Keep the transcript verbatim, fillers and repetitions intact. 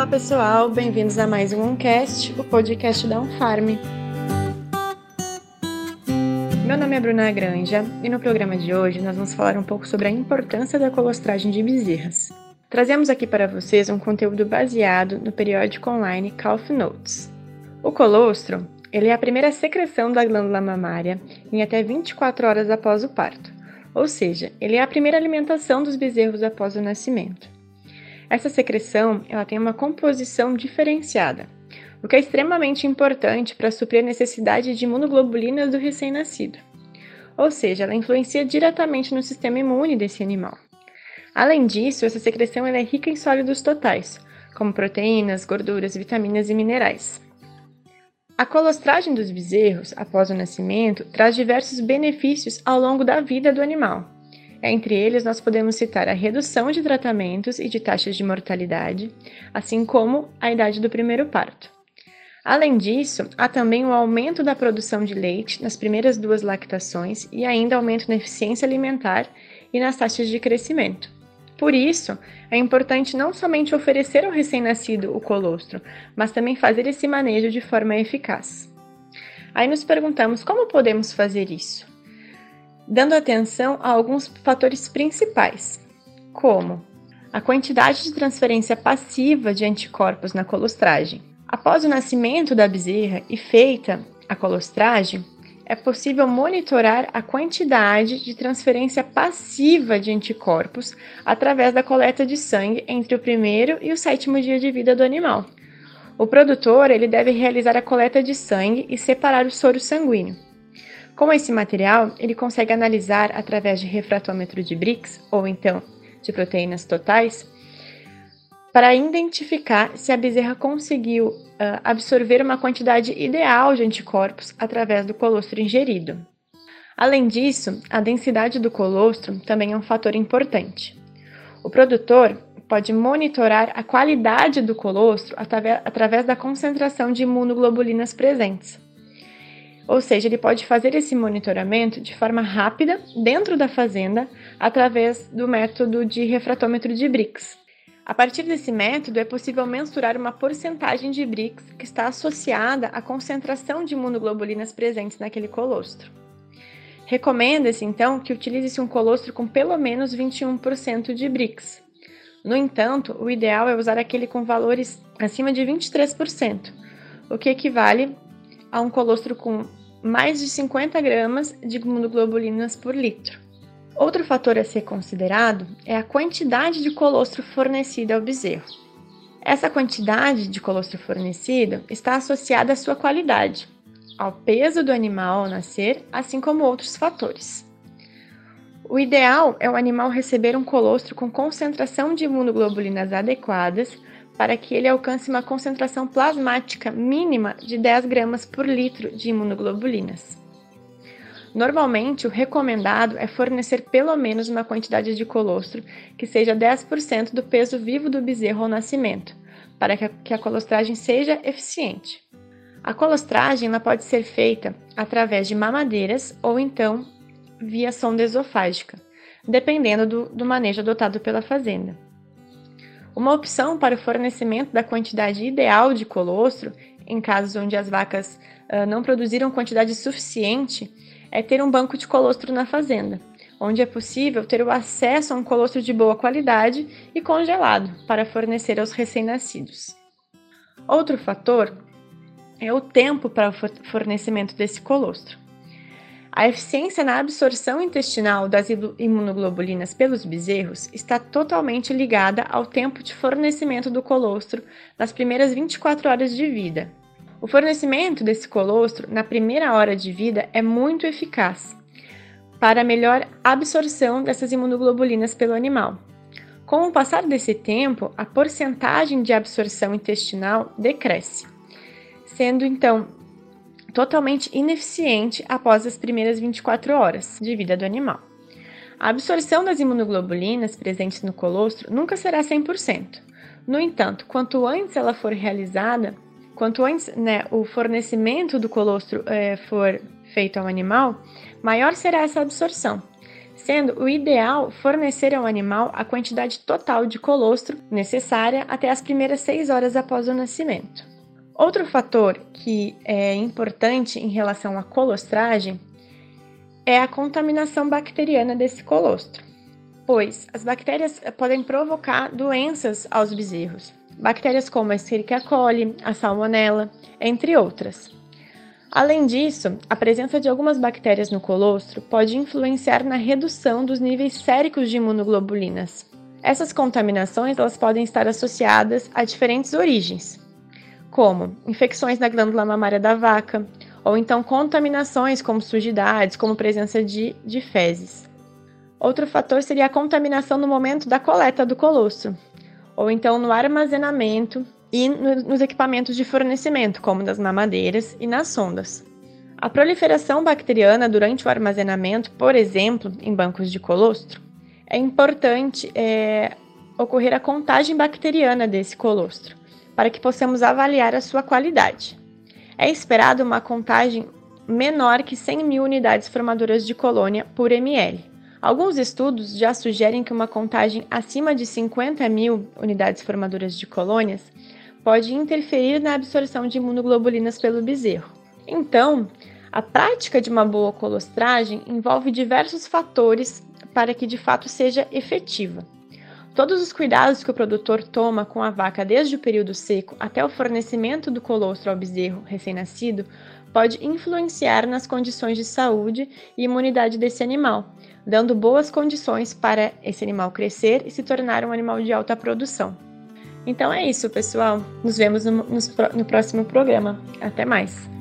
Olá pessoal, bem-vindos a mais um UnCast, o podcast da Unfarm. Meu nome é Bruna Granja e no programa de hoje nós vamos falar um pouco sobre a importância da colostragem de bezerras. Trazemos aqui para vocês um conteúdo baseado no periódico online Calf Notes. O colostro, ele é a primeira secreção da glândula mamária em até vinte e quatro horas após o parto, ou seja, ele é a primeira alimentação dos bezerros após o nascimento. Essa secreção ela tem uma composição diferenciada, o que é extremamente importante para suprir a necessidade de imunoglobulinas do recém-nascido, ou seja, ela influencia diretamente no sistema imune desse animal. Além disso, essa secreção ela é rica em sólidos totais, como proteínas, gorduras, vitaminas e minerais. A colostragem dos bezerros após o nascimento traz diversos benefícios ao longo da vida do animal. Entre eles, nós podemos citar a redução de tratamentos e de taxas de mortalidade, assim como a idade do primeiro parto. Além disso, há também o aumento da produção de leite nas primeiras duas lactações e ainda aumento na eficiência alimentar e nas taxas de crescimento. Por isso, é importante não somente oferecer ao recém-nascido o colostro, mas também fazer esse manejo de forma eficaz. Aí nos perguntamos como podemos fazer isso? Dando atenção a alguns fatores principais, como a quantidade de transferência passiva de anticorpos na colostragem. Após o nascimento da bezerra e feita a colostragem, é possível monitorar a quantidade de transferência passiva de anticorpos através da coleta de sangue entre o primeiro e o sétimo dia de vida do animal. O produtor ele deve realizar a coleta de sangue e separar o soro sanguíneo. Com esse material, ele consegue analisar através de refratômetro de Brix, ou então de proteínas totais, para identificar se a bezerra conseguiu uh, absorver uma quantidade ideal de anticorpos através do colostro ingerido. Além disso, a densidade do colostro também é um fator importante. O produtor pode monitorar a qualidade do colostro através da concentração de imunoglobulinas presentes. Ou seja, ele pode fazer esse monitoramento de forma rápida dentro da fazenda através do método de refratômetro de Brix. A partir desse método é possível mensurar uma porcentagem de Brix que está associada à concentração de imunoglobulinas presentes naquele colostro. Recomenda-se então que utilize-se um colostro com pelo menos vinte e um por cento de Brix. No entanto, o ideal é usar aquele com valores acima de vinte e três por cento, o que equivale a um colostro com mais de cinquenta gramas de imunoglobulinas por litro. Outro fator a ser considerado é a quantidade de colostro fornecida ao bezerro. Essa quantidade de colostro fornecida está associada à sua qualidade, ao peso do animal ao nascer, assim como outros fatores. O ideal é o animal receber um colostro com concentração de imunoglobulinas adequadas para que ele alcance uma concentração plasmática mínima de dez gramas por litro de imunoglobulinas. Normalmente, o recomendado é fornecer pelo menos uma quantidade de colostro que seja dez por cento do peso vivo do bezerro ao nascimento, para que a colostragem seja eficiente. A colostragem ela pode ser feita através de mamadeiras ou então via sonda esofágica, dependendo do, do manejo adotado pela fazenda. Uma opção para o fornecimento da quantidade ideal de colostro, em casos onde as vacas uh, não produziram quantidade suficiente, é ter um banco de colostro na fazenda, onde é possível ter o acesso a um colostro de boa qualidade e congelado para fornecer aos recém-nascidos. Outro fator é o tempo para o fornecimento desse colostro. A eficiência na absorção intestinal das imunoglobulinas pelos bezerros está totalmente ligada ao tempo de fornecimento do colostro nas primeiras vinte e quatro horas de vida. O fornecimento desse colostro na primeira hora de vida é muito eficaz para a melhor absorção dessas imunoglobulinas pelo animal. Com o passar desse tempo, a porcentagem de absorção intestinal decresce, sendo então totalmente ineficiente após as primeiras vinte e quatro horas de vida do animal. A absorção das imunoglobulinas presentes no colostro nunca será cem por cento. No entanto, quanto antes ela for realizada, quanto antes né, o fornecimento do colostro eh, for feito ao animal, maior será essa absorção, sendo o ideal fornecer ao animal a quantidade total de colostro necessária até as primeiras seis horas após o nascimento. Outro fator que é importante em relação à colostragem é a contaminação bacteriana desse colostro, pois as bactérias podem provocar doenças aos bezerros, bactérias como a Escherichia coli, a Salmonella, entre outras. Além disso, a presença de algumas bactérias no colostro pode influenciar na redução dos níveis séricos de imunoglobulinas. Essas contaminações elas podem estar associadas a diferentes origens, como infecções na glândula mamária da vaca, ou então contaminações como sujidades, como presença de, de fezes. Outro fator seria a contaminação no momento da coleta do colostro, ou então no armazenamento e nos equipamentos de fornecimento, como nas mamadeiras e nas sondas. A proliferação bacteriana durante o armazenamento, por exemplo, em bancos de colostro, é importante é, ocorrer a contagem bacteriana desse colostro, para que possamos avaliar a sua qualidade. É esperado uma contagem menor que cem mil unidades formadoras de colônia por ml. Alguns estudos já sugerem que uma contagem acima de cinquenta mil unidades formadoras de colônias pode interferir na absorção de imunoglobulinas pelo bezerro. Então, a prática de uma boa colostragem envolve diversos fatores para que de fato seja efetiva. Todos os cuidados que o produtor toma com a vaca desde o período seco até o fornecimento do colostro ao bezerro recém-nascido pode influenciar nas condições de saúde e imunidade desse animal, dando boas condições para esse animal crescer e se tornar um animal de alta produção. Então é isso, pessoal. Nos vemos no, no, no próximo programa. Até mais!